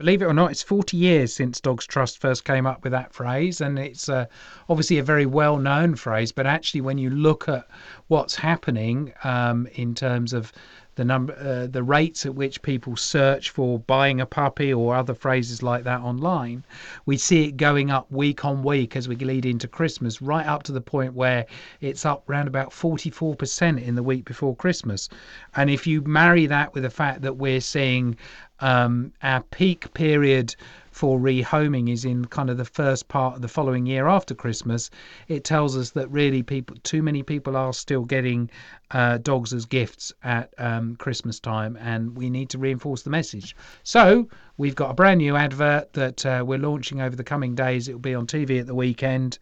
Believe it or not, it's 40 years since Dogs Trust first came up with that phrase, and it's obviously a very well-known phrase, but actually when you look at what's happening in terms of the number, the rates at which people search for buying a puppy or other phrases like that online, we see it going up week on week as we lead into Christmas, right up to the point where it's up round about 44% in the week before Christmas. And if you marry that with the fact that we're seeing our peak period for rehoming is in kind of the first part of the following year after Christmas, it tells us that really too many people are still getting dogs as gifts at Christmas time, and we need to reinforce the message. So we've got a brand new advert that we're launching over the coming days. It'll be on TV at the weekend,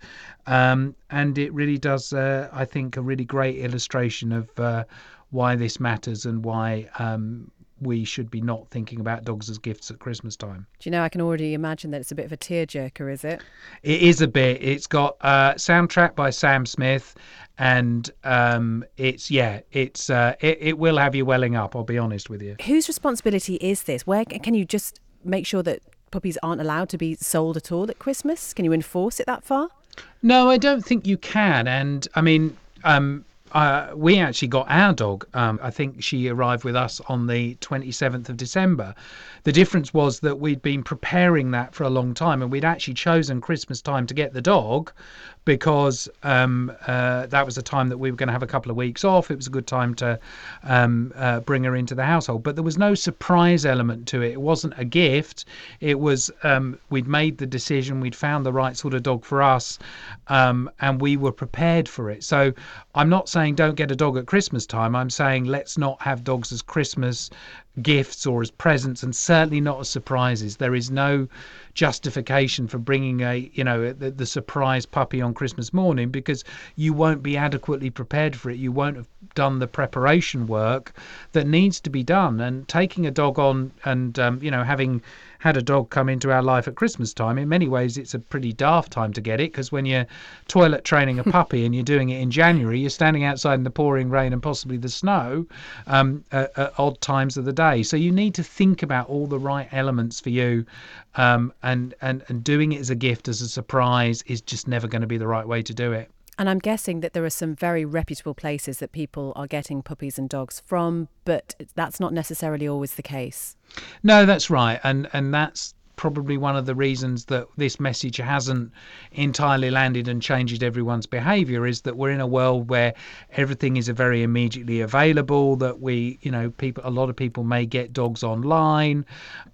and it really does, I think, a really great illustration of why this matters and why we should be not thinking about dogs as gifts at Christmas time. Do you know, I can already imagine that it's a bit of a tearjerker, is it? It is a bit. It's got a soundtrack by Sam Smith, and it will have you welling up, I'll be honest with you. Whose responsibility is this? Where can you just make sure that puppies aren't allowed to be sold at all at Christmas? Can you enforce it that far? No, I don't think you can. And I mean, we actually got our dog. I think she arrived with us on the 27th of December. The difference was that we'd been preparing that for a long time, and we'd actually chosen Christmas time to get the dog because that was the time that we were going to have a couple of weeks off. It was a good time to bring her into the household. But there was no surprise element to it. It wasn't a gift. It was we'd made the decision. We'd found the right sort of dog for us, and we were prepared for it. So I'm not saying don't get a dog at Christmas time. I'm saying let's not have dogs as Christmas gifts or as presents, and certainly not as surprises. There is no justification for bringing the surprise puppy on Christmas morning, because you won't be adequately prepared for it. You won't have done the preparation work that needs to be done. And taking a dog on and having had a dog come into our life at Christmas time, in many ways it's a pretty daft time to get it, because when you're toilet training a puppy and you're doing it in January, you're standing outside in the pouring rain and possibly the snow at odd times of the day. So you need to think about all the right elements for you, and doing it as a gift, as a surprise, is just never going to be the right way to do it. And I'm guessing that there are some very reputable places that people are getting puppies and dogs from, but that's not necessarily always the case. No, that's right. And that's probably one of the reasons that this message hasn't entirely landed and changed everyone's behaviour, is that we're in a world where everything is very immediately available, that a lot of people may get dogs online,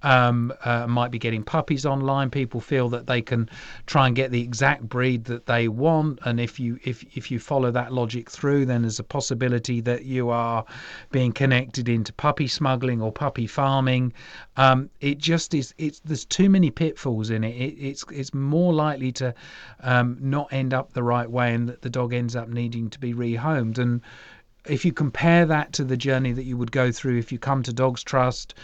might be getting puppies online. People feel that they can try and get the exact breed that they want, and if you follow that logic through, then there's a possibility that you are being connected into puppy smuggling or puppy farming. There's too many pitfalls in it. It's more likely to not end up the right way, and that the dog ends up needing to be rehomed. And if you compare that to the journey that you would go through if you come to Dogs Trust,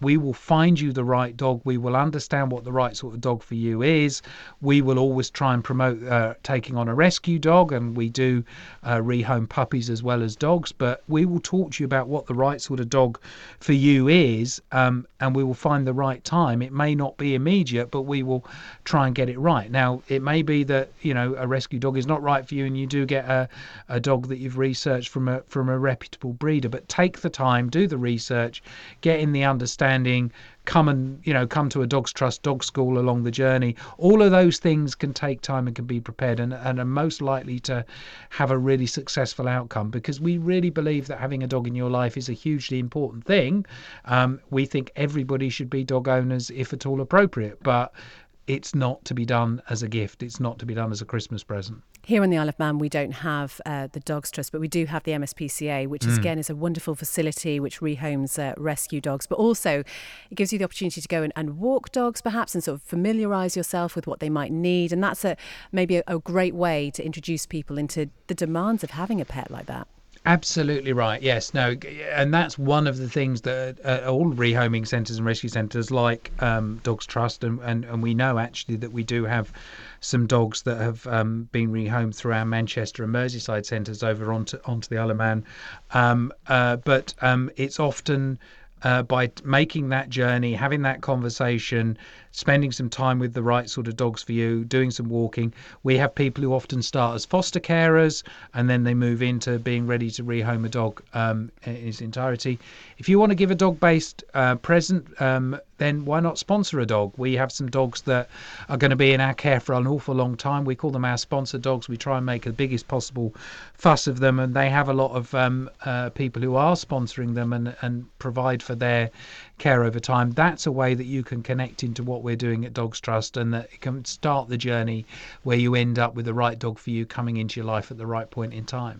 we will find you the right dog. We will understand what the right sort of dog for you is. We will always try and promote taking on a rescue dog, and we do rehome puppies as well as dogs, but we will talk to you about what the right sort of dog for you is, and we will find the right time. It may not be immediate, but we will try and get it right. Now, it may be that a rescue dog is not right for you, and you do get a dog that you've researched from a reputable breeder, but take the time, do the research, get in the understanding, come to a Dogs Trust dog school along the journey. All of those things can take time and can be prepared, and are most likely to have a really successful outcome, because we really believe that having a dog in your life is a hugely important thing. We think everybody should be dog owners if at all appropriate, but it's not to be done as a gift. It's not to be done as a Christmas present. Here on the Isle of Man, we don't have the Dogs Trust, but we do have the MSPCA, which is a wonderful facility which rehomes rescue dogs. But also, it gives you the opportunity to go and walk dogs, perhaps, and sort of familiarise yourself with what they might need. And that's maybe a great way to introduce people into the demands of having a pet like that. Absolutely right. Yes. No. And that's one of the things that all rehoming centres and rescue centres like Dogs Trust, and we know actually that we do have some dogs that have been rehomed through our Manchester and Merseyside centres over onto the Isle of Man. But it's often by making that journey, having that conversation, spending some time with the right sort of dogs for you, doing some walking. We have people who often start as foster carers and then they move into being ready to rehome a dog in its entirety. If you want to give a dog-based present, then why not sponsor a dog? We have some dogs that are going to be in our care for an awful long time. We call them our sponsor dogs. We try and make the biggest possible fuss of them, and they have a lot of people who are sponsoring them and provide for their care over time. That's a way that you can connect into what we're doing at Dogs Trust, and that it can start the journey where you end up with the right dog for you coming into your life at the right point in time.